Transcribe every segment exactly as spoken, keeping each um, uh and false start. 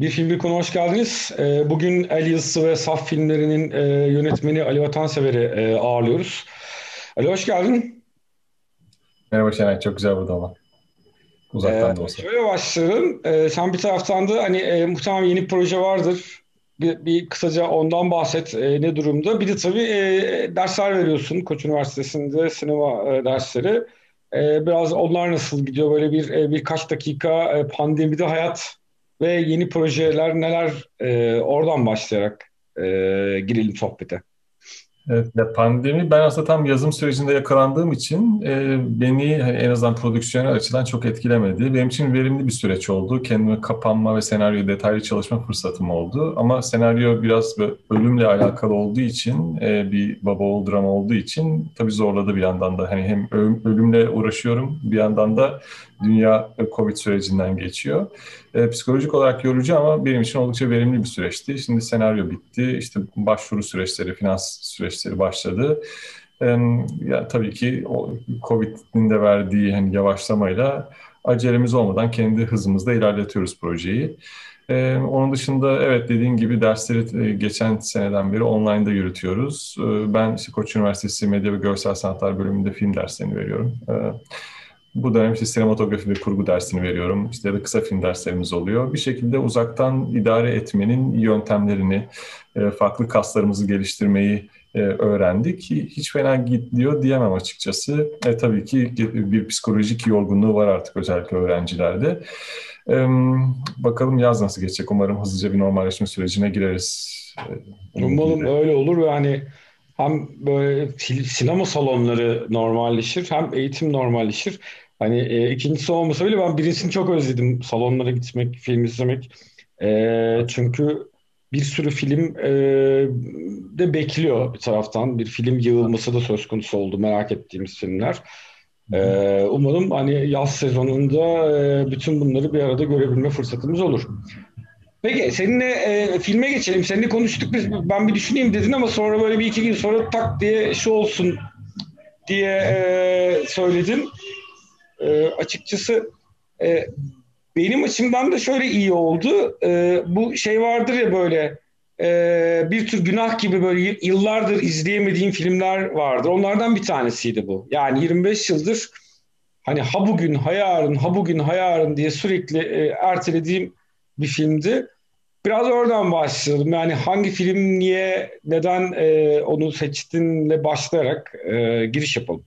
Bir film bir konu hoş geldiniz. Bugün El Yazısı ve Saf filmlerinin yönetmeni Ali Vatansever'i ağırlıyoruz. Ali hoş geldin. Merhaba Şenay, çok güzel burada olmak. Uzaktan ee, da olsa. Şöyle başlayalım. Sen bir taraftan da hani e, muhtemelen yeni bir proje vardır. Bir, bir kısaca ondan bahset, e, ne durumda. Bir de tabii e, dersler veriyorsun Koç Üniversitesi'nde sinema e, dersleri. E, biraz onlar nasıl gidiyor? Böyle bir e, birkaç dakika e, pandemide hayat ve yeni projeler neler, e, oradan başlayarak e, girelim sohbete. Evet, pandemi ben aslında tam yazım sürecinde yakalandığım için e, beni hani en azından prodüksiyonel açıdan çok etkilemedi. Benim için verimli bir süreç oldu. Kendime kapanma ve senaryo detaylı çalışma fırsatım oldu. Ama senaryo biraz ölümle alakalı olduğu için, e, bir baba oğul drama olduğu için tabii zorladı bir yandan da. Hani hem ölümle uğraşıyorum, bir yandan da dünya COVID sürecinden geçiyor. E, psikolojik olarak yorucu ama benim için oldukça verimli bir süreçti. Şimdi senaryo bitti, işte başvuru süreçleri, finans süreçleri başladı. E, ya, tabii ki o, COVID'in de verdiği hani yavaşlamayla acelemiz olmadan kendi hızımızda ilerletiyoruz projeyi. E, onun dışında evet dediğim gibi dersleri geçen seneden beri online'da yürütüyoruz. E, ben işte Koç Üniversitesi Medya ve Görsel Sanatlar bölümünde film derslerini veriyorum. E, Bu dönem işte sinematografi ve kurgu dersini veriyorum. İşte ya da kısa film derslerimiz oluyor. Bir şekilde uzaktan idare etmenin yöntemlerini, farklı kaslarımızı geliştirmeyi öğrendik. Hiç fena gitmiyor diyemem açıkçası. E, tabii ki bir psikolojik yorgunluğu var artık özellikle öğrencilerde. E, bakalım yaz nasıl geçecek? Umarım hızlıca bir normalleşme sürecine gireriz. Umarım öyle olur ve hani hem böyle sinema salonları normalleşir, hem eğitim normalleşir. Hani e, ikincisi olmasa bile ben birincisini çok özledim. Salonlara gitmek, film izlemek. E, çünkü bir sürü film e, de bekliyor bir taraftan. Bir film yığılması da söz konusu oldu, merak ettiğimiz filmler. E, umarım hani yaz sezonunda e, bütün bunları bir arada görebilme fırsatımız olur. Peki seninle e, filme geçelim. Seninle konuştuk biz. Ben bir düşüneyim dedin ama sonra böyle bir iki gün sonra tak diye şu olsun diye e, söyledin. E, açıkçası e, benim açımdan da şöyle iyi oldu. E, bu şey vardır ya böyle e, bir tür günah gibi böyle yıllardır izleyemediğim filmler vardır. Onlardan bir tanesiydi bu. Yani yirmi beş yıldır hani ha bugün ha yarın ha bugün ha yarın diye sürekli e, ertelediğim bir filmdi. Biraz oradan başlayalım. Yani hangi film, niye, neden e, onu seçtinle başlayarak e, giriş yapalım.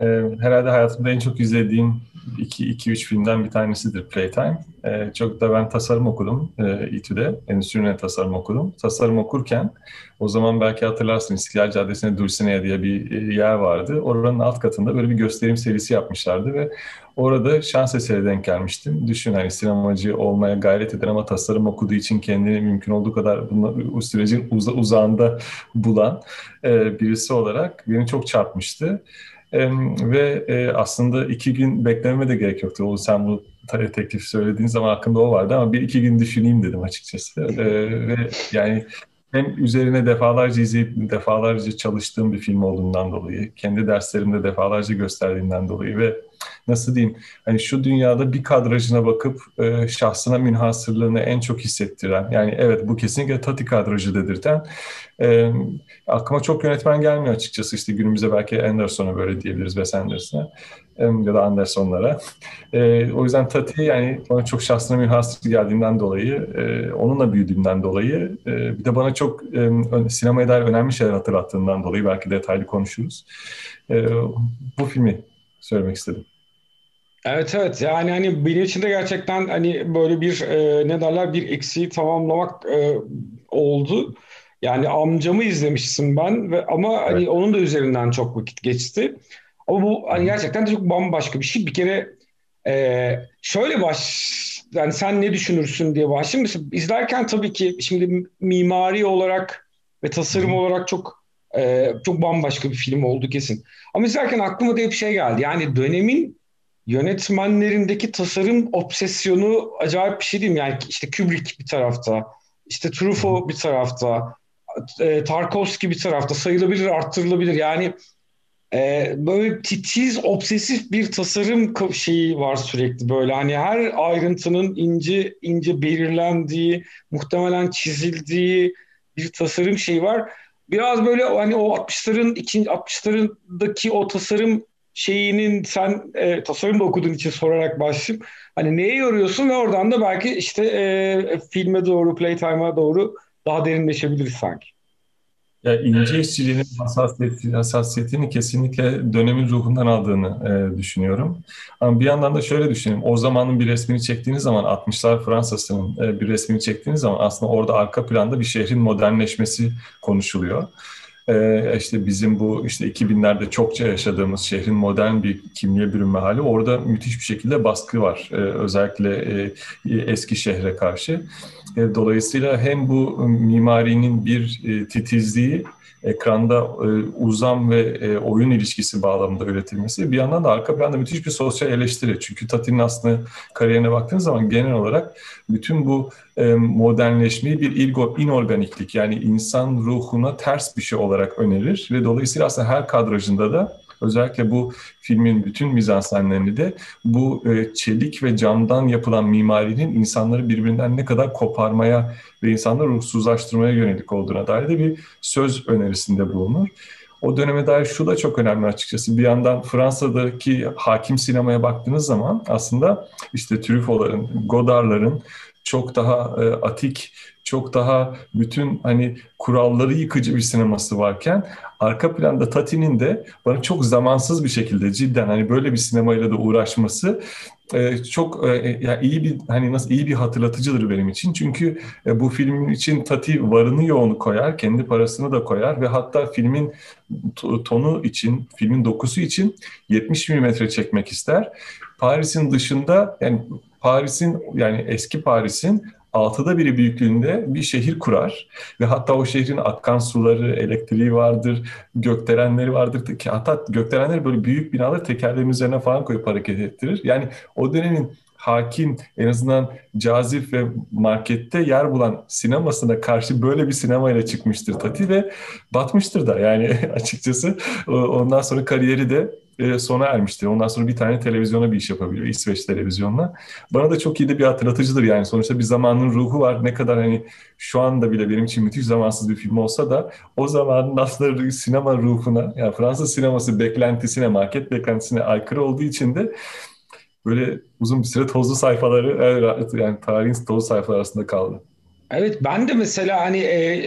E, herhalde hayatımda en çok izlediğim iki üç filmden bir tanesidir Playtime. E, çok da ben tasarım okudum e, İTÜ'de. Endüstri Yönetimi tasarım okudum. Tasarım okurken o zaman belki hatırlarsın İstiklal Caddesi'nde Dulcinea diye bir yer vardı. Oranın alt katında böyle bir gösterim serisi yapmışlardı ve orada şans eseri denk gelmiştim. Düşün hani sinemacı olmaya gayret eden ama tasarım okuduğu için kendini mümkün olduğu kadar bunun, o sürecin uza, uzağında bulan e, birisi olarak beni çok çarpmıştı. E, ve e, aslında iki gün beklememe de gerek yoktu. O, sen bu teklif söylediğin zaman aklımda o vardı ama bir iki gün düşüneyim dedim açıkçası. E, ve yani hem üzerine defalarca izleyip defalarca çalıştığım bir film olduğundan dolayı, kendi derslerimde defalarca gösterdiğimden dolayı ve nasıl diyeyim, hani şu dünyada bir kadrajına bakıp e, şahsına münhasırlığını en çok hissettiren, yani evet bu kesinlikle Tati kadrajı dedirten, e, aklıma çok yönetmen gelmiyor açıkçası. İşte günümüzde belki Anderson'a böyle diyebiliriz ve Sanders'a e, ya da Anderson'lara. E, o yüzden Tati yani bana çok şahsına münhasır geldiğinden dolayı, e, onunla büyüdüğümden dolayı, e, bir de bana çok e, sinemaya dair önemli şeyler hatırlattığından dolayı belki detaylı konuşuruz. E, bu filmi söylemek istedim. Evet evet yani hani benim için de gerçekten hani böyle bir e, ne derler bir eksiği tamamlamak e, oldu. Yani amcamı izlemişsin ben ve ama evet. Hani onun da üzerinden çok vakit geçti. Ama bu hani gerçekten de çok bambaşka bir şey. Bir kere e, şöyle baş yani sen ne düşünürsün diye başlayayım. Mesela izlerken tabii ki şimdi mimari olarak ve tasarım Hı. olarak çok e, çok bambaşka bir film oldu kesin. Ama izlerken aklıma da hep şey geldi. Yani dönemin yönetmenlerindeki tasarım obsesyonu acayip bir şey değil mi? Yani işte Kubrick bir tarafta, işte Truffaut bir tarafta, e, Tarkovski bir tarafta, sayılabilir, arttırılabilir. Yani Ee, böyle titiz, obsesif bir tasarım şeyi var sürekli böyle. Hani her ayrıntının ince ince belirlendiği, muhtemelen çizildiği bir tasarım şeyi var. Biraz böyle hani o altmışların ikinci altmışlarındaki o tasarım şeyinin sen e, tasarım da okuduğun için sorarak başlayayım. Hani neye yoruyorsun ve oradan da belki işte e, filme doğru, Playtime'a doğru daha derinleşebiliriz sanki. Ya ince işçiliğinin hassasiyetini, hassasiyetini kesinlikle dönemin ruhundan aldığını e, düşünüyorum. Ama bir yandan da şöyle düşüneyim. O zamanın bir resmini çektiğiniz zaman, altmışlar Fransa'sının e, bir resmini çektiğiniz zaman aslında orada arka planda bir şehrin modernleşmesi konuşuluyor. E, işte bizim bu işte iki binlerde çokça yaşadığımız şehrin modern bir kimliğe bürünme hali, orada müthiş bir şekilde baskı var. E, özellikle e, eski şehre karşı. Dolayısıyla hem bu mimarinin bir titizliği, ekranda uzam ve oyun ilişkisi bağlamında üretilmesi, bir yandan da arka planda müthiş bir sosyal eleştiri. Çünkü Tati'nin aslında kariyerine baktığınız zaman genel olarak bütün bu modernleşmeyi bir inorganiklik, yani insan ruhuna ters bir şey olarak önerir ve dolayısıyla aslında her kadrajında da, özellikle bu filmin bütün mizansenlerini de bu çelik ve camdan yapılan mimarinin insanları birbirinden ne kadar koparmaya ve insanları ruhsuzlaştırmaya yönelik olduğuna dair de bir söz önerisinde bulunur. O döneme dair şu da çok önemli açıkçası. Bir yandan Fransa'daki hakim sinemaya baktığınız zaman aslında işte Truffaut'ların, Godard'ların çok daha atik, çok daha bütün hani kuralları yıkıcı bir sineması varken, arka planda Tati'nin de bana çok zamansız bir şekilde cidden hani böyle bir sinemayla da uğraşması çok yani iyi bir hani nasıl iyi bir hatırlatıcıdır benim için. Çünkü bu filmin için Tati varını yoğunu koyar, kendi parasını da koyar ve hatta filmin tonu için, filmin dokusu için yetmiş milimetre çekmek ister. Paris'in dışında yani Paris'in yani eski Paris'in altıda biri büyüklüğünde bir şehir kurar ve hatta o şehrin akan suları, elektriği vardır, gökdelenleri vardır. Hatta gökdelenleri böyle büyük binalar tekerleğin üzerine falan koyup hareket ettirir. Yani o dönemin hakim, en azından cazip ve markette yer bulan sinemasına karşı böyle bir sinemayla çıkmıştır Tati ve batmıştır da yani açıkçası. Ondan sonra kariyeri de sona ermişti. Ondan sonra bir tane televizyona bir iş yapabiliyor, İsveç Televizyon'la. Bana da çok iyi de bir hatırlatıcıdır yani. Sonuçta bir zamanın ruhu var. Ne kadar hani şu anda bile benim için müthiş zamansız bir film olsa da o zamanın aslında sinema ruhuna, yani Fransız sineması beklentisine, market beklentisine aykırı olduğu için de böyle uzun bir süre tozlu sayfaları, yani tarihin tozlu sayfaları arasında kaldı. Evet, ben de mesela hani e,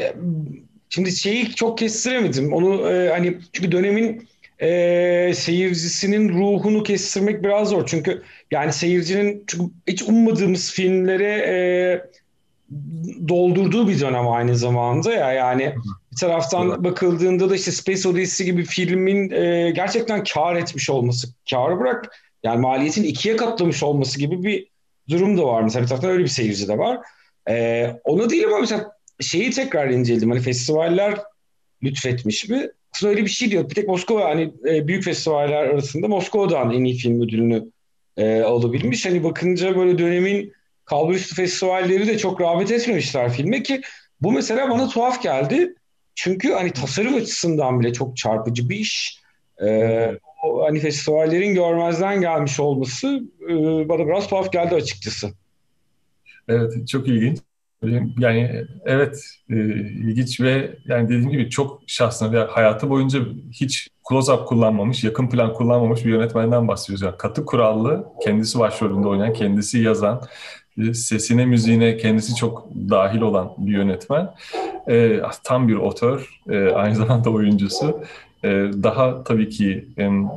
şimdi şeyi çok kestiremedim. Onu e, hani çünkü dönemin Ee, seyircisinin ruhunu kestirmek biraz zor. Çünkü yani seyircinin çünkü hiç ummadığımız filmlere e, doldurduğu bir dönem aynı zamanda ya. Yani bir taraftan evet, bakıldığında da işte Space Odyssey gibi filmin e, gerçekten kar etmiş olması, karı bırak yani maliyetin ikiye katlamış olması gibi bir durum da var. Mesela bir taraftan öyle bir seyirci de var. E, ona değil ama mesela şeyi tekrar inceledim. Hani festivaller lütfetmiş mi? Aslında öyle bir şey diyor. Bir tek Moskova hani büyük festivaller arasında Moskova'dan en iyi film ödülünü e, alabilmiş. Hani bakınca böyle dönemin kalburüstü festivalleri de çok rağbet etmemişler filme ki bu mesela bana tuhaf geldi. Çünkü hani tasarım açısından bile çok çarpıcı bir iş. E, o, hani festivallerin görmezden gelmiş olması e, bana biraz tuhaf geldi açıkçası. Evet, çok ilginç. Yani evet, e, ilginç ve yani dediğim gibi çok şahsına ve hayatı boyunca hiç close-up kullanmamış, yakın plan kullanmamış bir yönetmenden bahsediyoruz. Yani katı kurallı, kendisi başrolünde oynayan, kendisi yazan, e, sesine, müziğine kendisi çok dahil olan bir yönetmen. E, tam bir otör, e, aynı zamanda oyuncusu. E, daha tabii ki en,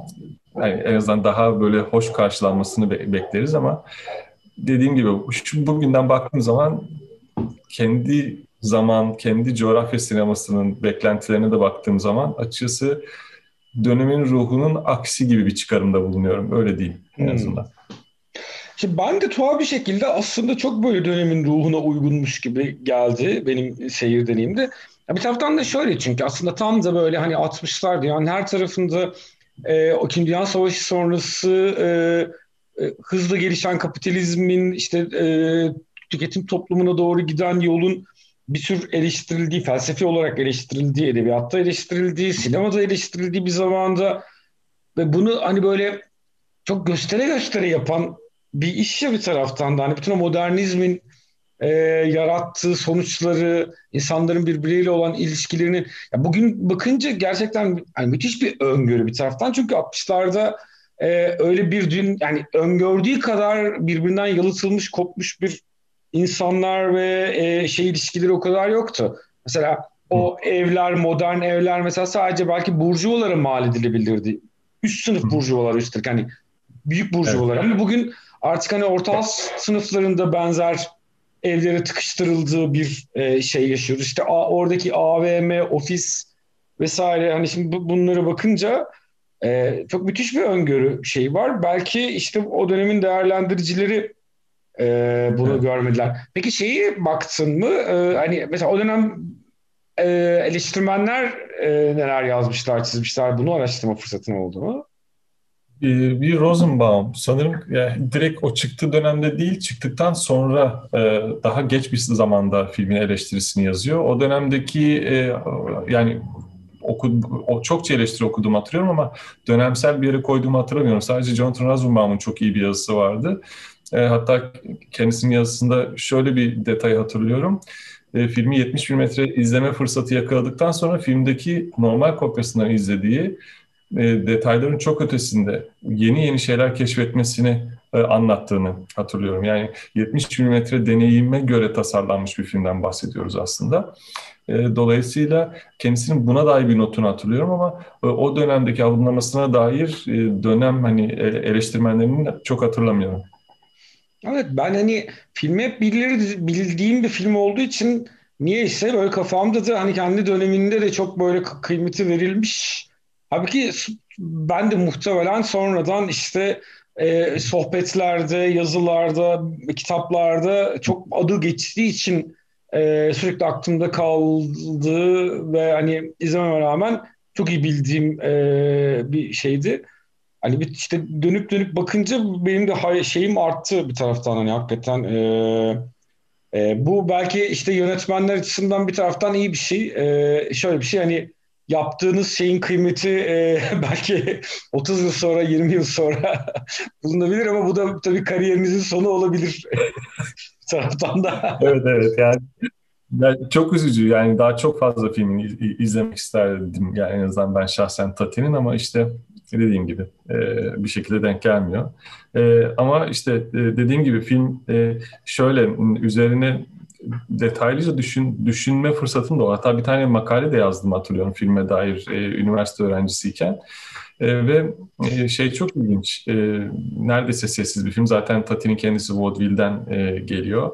yani en azından daha böyle hoş karşılanmasını be- bekleriz ama dediğim gibi şu, bugünden baktığım zaman kendi zaman, kendi coğrafya sinemasının beklentilerine de baktığım zaman açıkçası dönemin ruhunun aksi gibi bir çıkarımda bulunuyorum. Öyle diyeyim en hmm. azından. Şimdi ben de tuhaf bir şekilde aslında çok böyle dönemin ruhuna uygunmuş gibi geldi benim seyir deneyimde. Bir taraftan da şöyle, çünkü aslında tam da böyle hani altmışlardı yani her tarafında e, o İkinci Dünya Savaşı sonrası e, e, hızla gelişen kapitalizmin işte e, tüketim toplumuna doğru giden yolun bir tür eleştirildiği, felsefi olarak eleştirildiği, edebiyatta eleştirildiği, sinemada eleştirildiği bir zamanda Ve bunu hani böyle çok göstere göstere yapan bir iş ya bir taraftan da. Hani bütün o modernizmin e, yarattığı sonuçları, insanların birbirleriyle olan ilişkilerini. Ya bugün bakınca gerçekten yani müthiş bir öngörü bir taraftan. Çünkü altmışlarda e, öyle bir dün yani öngördüğü kadar birbirinden yalıtılmış, kopmuş bir insanlar ve e, şey ilişkileri o kadar yoktu. Mesela o Hı. evler, modern evler mesela sadece belki burjuvalara mal edilebilirdi. Üst sınıf Hı. burjuvalar üsttür. Hani büyük burjuvalar. Evet. Ama bugün artık hani orta alt sınıflarında benzer evlere tıkıştırıldığı bir e, şey yaşıyoruz. İşte a, oradaki A V M, ofis vesaire. Hani şimdi bu, bunlara bakınca e, çok müthiş bir öngörü şeyi var. Belki işte o dönemin değerlendiricileri Ee, bunu evet. görmediler. Peki şeyi baktın mı? Ee, hani mesela o dönem e, eleştirmenler e, neler yazmışlar, çizmişler, bunu araştırma fırsatın oldu mu? Bir, bir Rosenbaum sanırım yani direkt o çıktığı dönemde değil, çıktıktan sonra e, daha geç bir zamanda filmin eleştirisini yazıyor. O dönemdeki e, yani Oku, çokça eleştiri okuduğumu hatırlıyorum ama dönemsel bir yere koyduğumu hatırlamıyorum. Sadece Jonathan Rosenbaum'un çok iyi bir yazısı vardı. E, hatta kendisinin yazısında şöyle bir detayı hatırlıyorum. E, filmi yetmiş milimetre izleme fırsatı yakaladıktan sonra filmdeki normal kopyasından izlediği e, detayların çok ötesinde yeni yeni şeyler keşfetmesini e, anlattığını hatırlıyorum. Yani yetmiş milimetre deneyime göre tasarlanmış bir filmden bahsediyoruz aslında. Dolayısıyla kendisinin buna dair bir notunu hatırlıyorum ama o dönemdeki alımlamasına dair dönem hani eleştirmenlerinin çok hatırlamıyorum. Evet, ben hani filmi hep bilir, bildiğim bir film olduğu için niyeyse böyle kafamda da hani kendi döneminde de çok böyle kıymeti verilmiş. Halbuki ben de muhtemelen sonradan işte e, sohbetlerde, yazılarda, kitaplarda çok adı geçtiği için Ee, sürekli aklımda kaldı ve hani izlememe rağmen çok iyi bildiğim e, bir şeydi. Hani bir işte dönüp dönüp bakınca benim de hay- şeyim arttı bir taraftan hani hakikaten. E, e, bu belki işte yönetmenler açısından bir taraftan iyi bir şey. E, şöyle bir şey hani yaptığınız şeyin kıymeti e, belki otuz yıl sonra, yirmi yıl sonra bulunabilir ama bu da tabii kariyerinizin sonu olabilir. taraftan da. Evet evet yani, yani çok üzücü yani daha çok fazla filmini iz- izlemek isterdim yani en azından ben şahsen Tati'nin ama işte dediğim gibi e, bir şekilde denk gelmiyor. E, ama işte e, dediğim gibi film e, şöyle üzerine detaylıca düşün, düşünme fırsatım da oldu. Hatta bir tane makale de yazdım hatırlıyorum filme dair e, üniversite öğrencisiyken. E, ve e, şey çok ilginç, e, neredeyse sessiz bir film. Zaten Tati'nin kendisi vaudeville'den e, geliyor.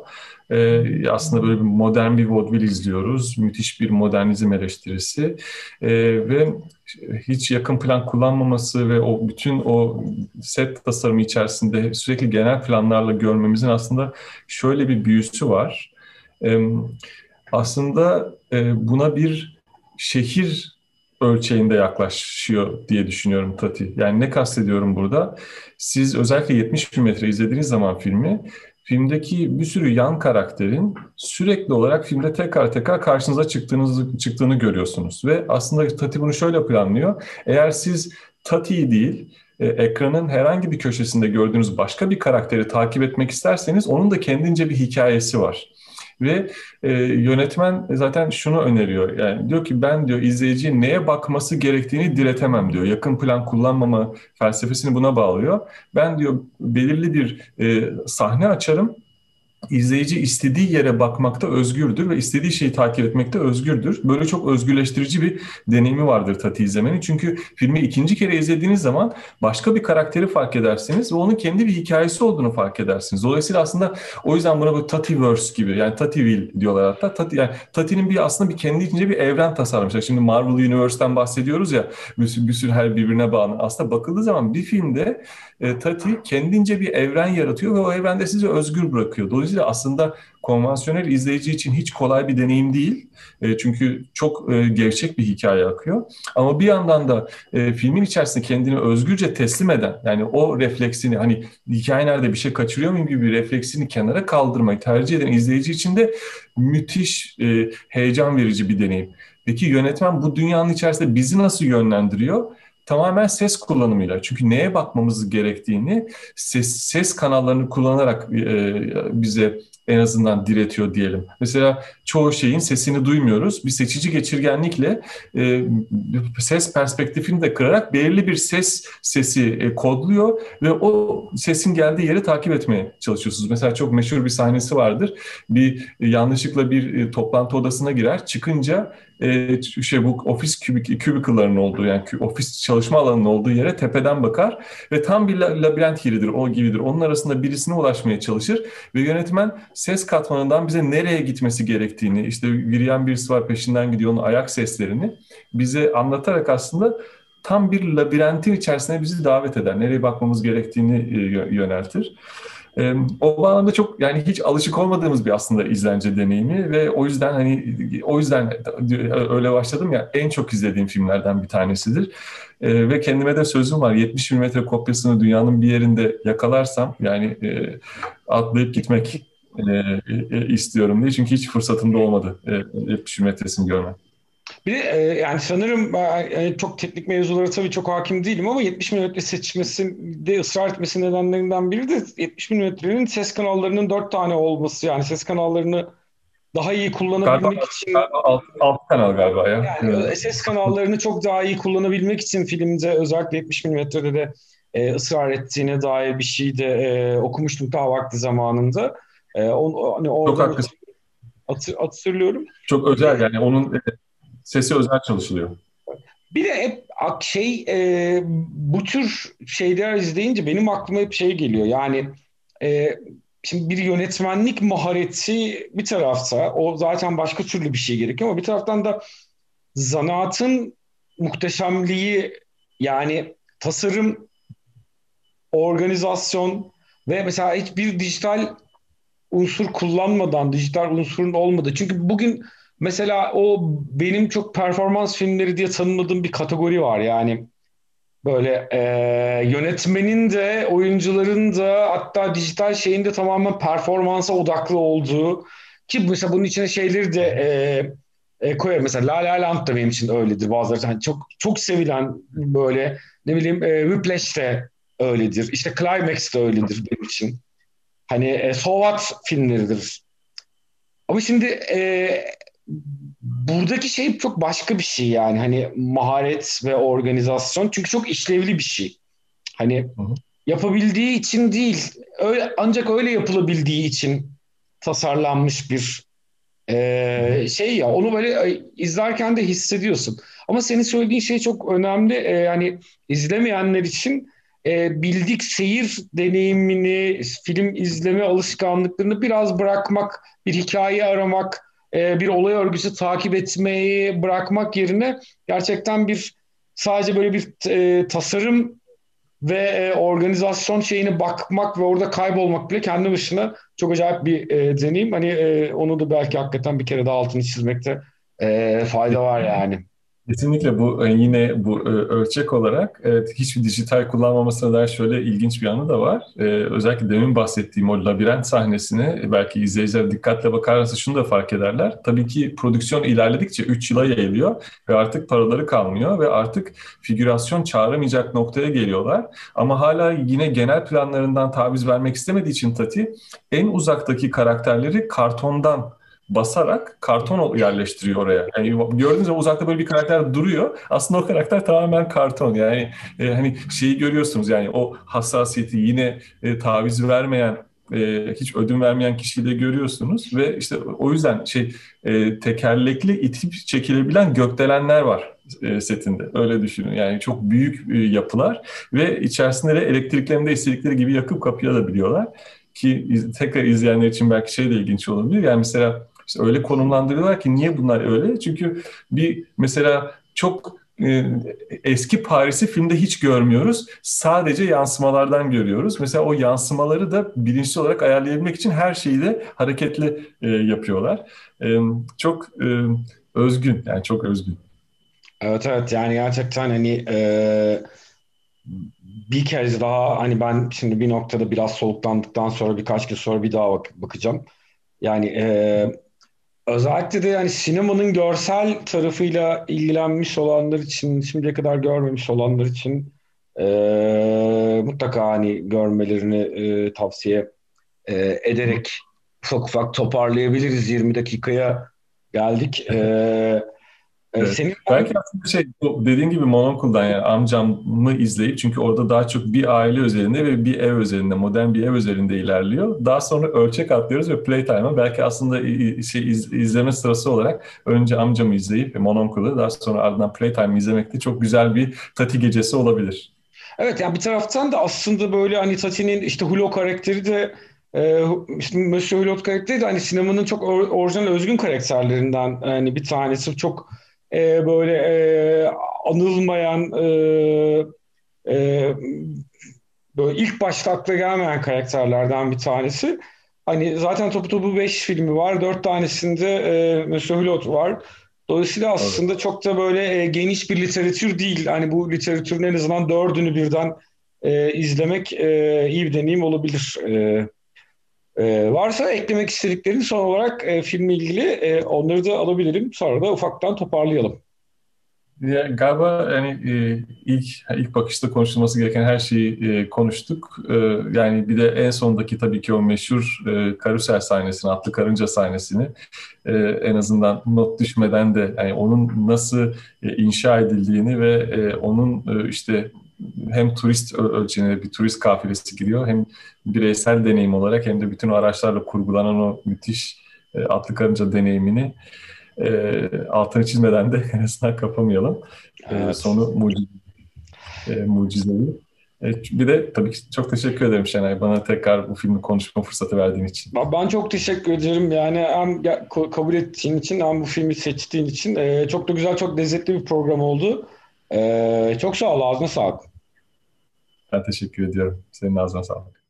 E, aslında böyle bir modern bir vaudeville izliyoruz. Müthiş bir modernizm eleştirisi. E, ve hiç yakın plan kullanmaması ve o bütün o set tasarımı içerisinde sürekli genel planlarla görmemizin aslında şöyle bir büyüsü var. E, aslında e, buna bir şehir ölçeğinde yaklaşıyor diye düşünüyorum Tati. Yani ne kastediyorum burada? Siz özellikle yetmiş milimetre izlediğiniz zaman filmi, filmdeki bir sürü yan karakterin sürekli olarak filmde tekrar tekrar karşınıza çıktığınızı, çıktığını görüyorsunuz. Ve aslında Tati bunu şöyle planlıyor. Eğer siz Tati'yi değil, e, ekranın herhangi bir köşesinde gördüğünüz başka bir karakteri takip etmek isterseniz onun da kendince bir hikayesi var. Ve e, yönetmen zaten şunu öneriyor. Yani diyor ki ben diyor izleyiciye neye bakması gerektiğini diretemem diyor. Yakın plan kullanmama felsefesini buna bağlıyor. Ben diyor belirli bir e, sahne açarım. İzleyici istediği yere bakmakta özgürdür ve istediği şeyi takip etmekte özgürdür. Böyle çok özgürleştirici bir deneyimi vardır Tati izlemenin. Çünkü filmi ikinci kere izlediğiniz zaman başka bir karakteri fark edersiniz ve onun kendi bir hikayesi olduğunu fark edersiniz. Dolayısıyla aslında o yüzden buna böyle Tativerse gibi yani Tativille diyorlar hatta. Tati, yani Tati'nin bir aslında bir kendi içinde bir evren tasarlamışlar. Şimdi Marvel Universe'ten bahsediyoruz ya bir sürü, bir sürü her birbirine bağlı. Aslında bakıldığı zaman bir filmde e, Tati kendince bir evren yaratıyor ve o evrende sizi özgür bırakıyor. Dolayısıyla aslında konvansiyonel izleyici için hiç kolay bir deneyim değil. E, çünkü çok e, gerçek bir hikaye akıyor. Ama bir yandan da e, filmin içerisinde kendini özgürce teslim eden, yani o refleksini hani hikaye nerede bir şey kaçırıyor muyum gibi bir refleksini kenara kaldırmayı tercih eden izleyici için de müthiş e, heyecan verici bir deneyim. Peki yönetmen bu dünyanın içerisinde bizi nasıl yönlendiriyor? tamamen ses kullanımıyla. Çünkü neye bakmamız gerektiğini ses, ses kanallarını kullanarak e, bize en azından diretiyor diyelim. Mesela çoğu şeyin sesini duymuyoruz. Bir seçici geçirgenlikle e, ses perspektifini de kırarak belirli bir ses sesi e, kodluyor ve o sesin geldiği yeri takip etmeye çalışıyorsunuz. Mesela çok meşhur bir sahnesi vardır. Bir e, yanlışlıkla bir e, toplantı odasına girer. Çıkınca e, şey bu ofis kübik, kübiklerin olduğu yani ofis çalışma alanının olduğu yere tepeden bakar ve tam bir labirent yeridir, o gibidir. Onun arasında birisine ulaşmaya çalışır ve yönetmen ses katmanından bize nereye gitmesi gerektiğini, işte yürüyen birisi var peşinden gidiyor, onun ayak seslerini bize anlatarak aslında tam bir labirentin içerisine bizi davet eder. Nereye bakmamız gerektiğini yöneltir. O bağlamda çok yani hiç alışık olmadığımız bir aslında izlence deneyimi ve o yüzden hani o yüzden öyle başladım ya, en çok izlediğim filmlerden bir tanesidir. Ee, ve kendime de sözüm var, yetmiş milimetre kopyasını dünyanın bir yerinde yakalarsam yani e, atlayıp gitmek e, e, istiyorum diye, çünkü hiç fırsatım da olmadı e, yetmiş milimetresini görmem. Bir de e, yani sanırım e, çok teknik mevzulara tabii çok hakim değilim ama yetmiş milimetre seçmesinde ısrar etmesi nedenlerinden biri de yetmiş milimetrenin ses kanallarının dört tane olması. Yani ses kanallarını daha iyi kullanabilmek galiba, için... Alt, alt kanal galiba ya. Yani ses kanallarını çok daha iyi kullanabilmek için filmde özellikle yetmiş milimetrede de e, ısrar ettiğine dair bir şey de e, okumuştum ta vakti zamanında. E, on, hani çok haklısın. Hatır, hatırlıyorum. Çok özel yani onun... E, sesi özel çalışılıyor. Bir de hep şey e, bu tür şeyler izleyince benim aklıma hep şey geliyor. Yani e, şimdi bir yönetmenlik mahareti bir tarafta, o zaten başka türlü bir şey gerekiyor ama bir taraftan da zanaatın muhteşemliği, yani tasarım, organizasyon ve mesela hiçbir dijital unsur kullanmadan, dijital unsurun olmadığı. Çünkü bugün mesela o benim çok performans filmleri diye tanımladığım bir kategori var. Yani böyle e, yönetmenin de oyuncuların da hatta dijital şeyin de tamamen performansa odaklı olduğu, ki mesela bunun içine şeyleri de e, e, koyar. Mesela La La Land da benim için öyledir bazıları. Yani çok çok sevilen böyle ne bileyim e, Whiplash de öyledir. İşte Climax de öyledir benim için. Hani e, Sovyet filmleridir. Ama şimdi... E, buradaki şey çok başka bir şey yani hani maharet ve organizasyon, çünkü çok işlevli bir şey hani hı hı. yapabildiği için değil, öyle, ancak öyle yapılabildiği için tasarlanmış bir e, şey ya, onu böyle izlerken de hissediyorsun ama senin söylediğin şey çok önemli e, yani izlemeyenler için e, bildik seyir deneyimini, film izleme alışkanlıklarını biraz bırakmak, bir hikaye aramak, bir olay örgüsü takip etmeyi bırakmak yerine gerçekten bir sadece böyle bir e, tasarım ve e, organizasyon şeyine bakmak ve orada kaybolmak bile kendi başına çok acayip bir e, deneyim. Hani e, onu da belki hakikaten bir kere daha altını çizmekte e, fayda var yani. Kesinlikle bu yine bu ölçek olarak evet, hiçbir dijital kullanmamasına dair şöyle ilginç bir yanı da var. Ee, özellikle demin bahsettiğim o labirent sahnesini belki izleyiciler dikkatle bakarsa şunu da fark ederler. Tabii ki prodüksiyon ilerledikçe üç yıla yayılıyor ve artık paraları kalmıyor ve artık figürasyon çağıramayacak noktaya geliyorlar. Ama hala yine genel planlarından taviz vermek istemediği için Tati en uzaktaki karakterleri kartondan basarak karton yerleştiriyor oraya. Yani gördüğünüz gibi uzakta böyle bir karakter duruyor. Aslında o karakter tamamen karton. Yani e, hani şeyi görüyorsunuz yani o hassasiyeti yine e, taviz vermeyen, e, hiç ödün vermeyen kişiyle görüyorsunuz ve işte o yüzden şey e, tekerlekli itip çekilebilen gökdelenler var setinde. Öyle düşünün. Yani çok büyük e, yapılar ve içerisinde de elektriklerini de istedikleri gibi yakıp kapayabiliyorlar ki tekrar izleyenler için belki şey de ilginç olabilir. Yani mesela İşte öyle konumlandırıyorlar ki niye bunlar öyle? Çünkü bir mesela çok e, eski Paris'i filmde hiç görmüyoruz. Sadece yansımalardan görüyoruz. Mesela o yansımaları da bilinçli olarak ayarlayabilmek için her şeyi de hareketli e, yapıyorlar. E, çok e, özgün yani çok özgün. Evet evet yani gerçekten hani e, bir kez daha hani ben şimdi bir noktada biraz soluklandıktan sonra birkaç gün sonra bir daha bak- bakacağım. Yani e, Özellikle de yani sinemanın görsel tarafıyla ilgilenmiş olanlar için, şimdiye kadar görmemiş olanlar için e, mutlaka hani görmelerini e, tavsiye e, ederek ufak ufak toparlayabiliriz. yirmi dakikaya geldik. E, evet. Senin belki aslında şey, dediğin gibi Mononkul'dan, yani amcamı izleyip, çünkü orada daha çok bir aile üzerinde ve bir ev üzerinde, modern bir ev üzerinde ilerliyor. Daha sonra ölçek atlıyoruz ve Playtime'a, belki aslında şey, iz, izleme sırası olarak önce amcamı izleyip Mononkul'u, daha sonra ardından Playtime'ı izlemek de çok güzel bir Tati gecesi olabilir. Evet, yani bir taraftan da aslında böyle hani Tati'nin işte Hulot karakteri de Ee, işte Monsieur Hulot karakteri de hani sinemanın çok or- orijinal özgün karakterlerinden hani bir tanesi, çok e, böyle e, anılmayan e, e, böyle ilk başta akla gelmeyen karakterlerden bir tanesi. Hani zaten topu topu beş filmi var, dört tanesinde e, Monsieur Hulot var. Dolayısıyla aslında evet, çok da böyle e, geniş bir literatür değil. Hani bu literatürün en azından dördünü birden e, izlemek e, iyi bir deneyim olabilir. E, Ee, varsa eklemek istediklerin son olarak e, filmle ilgili e, onları da alabilirim. Sonra da ufaktan toparlayalım. Ya, galiba yani e, ilk ilk bakışta konuşulması gereken her şeyi e, konuştuk. E, yani bir de en sondaki tabii ki o meşhur e, karusel sahnesini, atlı karınca sahnesini e, en azından not düşmeden de yani onun nasıl e, inşa edildiğini ve e, onun e, işte hem turist ölçeğine bir turist kafilesi gidiyor, hem bireysel deneyim olarak hem de bütün araçlarla kurgulanan o müthiş e, atlı karınca deneyimini e, altını çizmeden de en azından kapamayalım. Evet. E, sonu mucize, e, mucizeli. E, bir de tabii ki çok teşekkür ederim Şenay, bana tekrar bu filmi konuşma fırsatı verdiğin için. Ben çok teşekkür ederim. Yani hem kabul ettiğin için hem bu filmi seçtiğin için. E, çok da güzel, çok lezzetli bir program oldu. Ee, çok sağ ol, ağzına sağlık. Ben teşekkür ediyorum. Senin ağzına sağlık.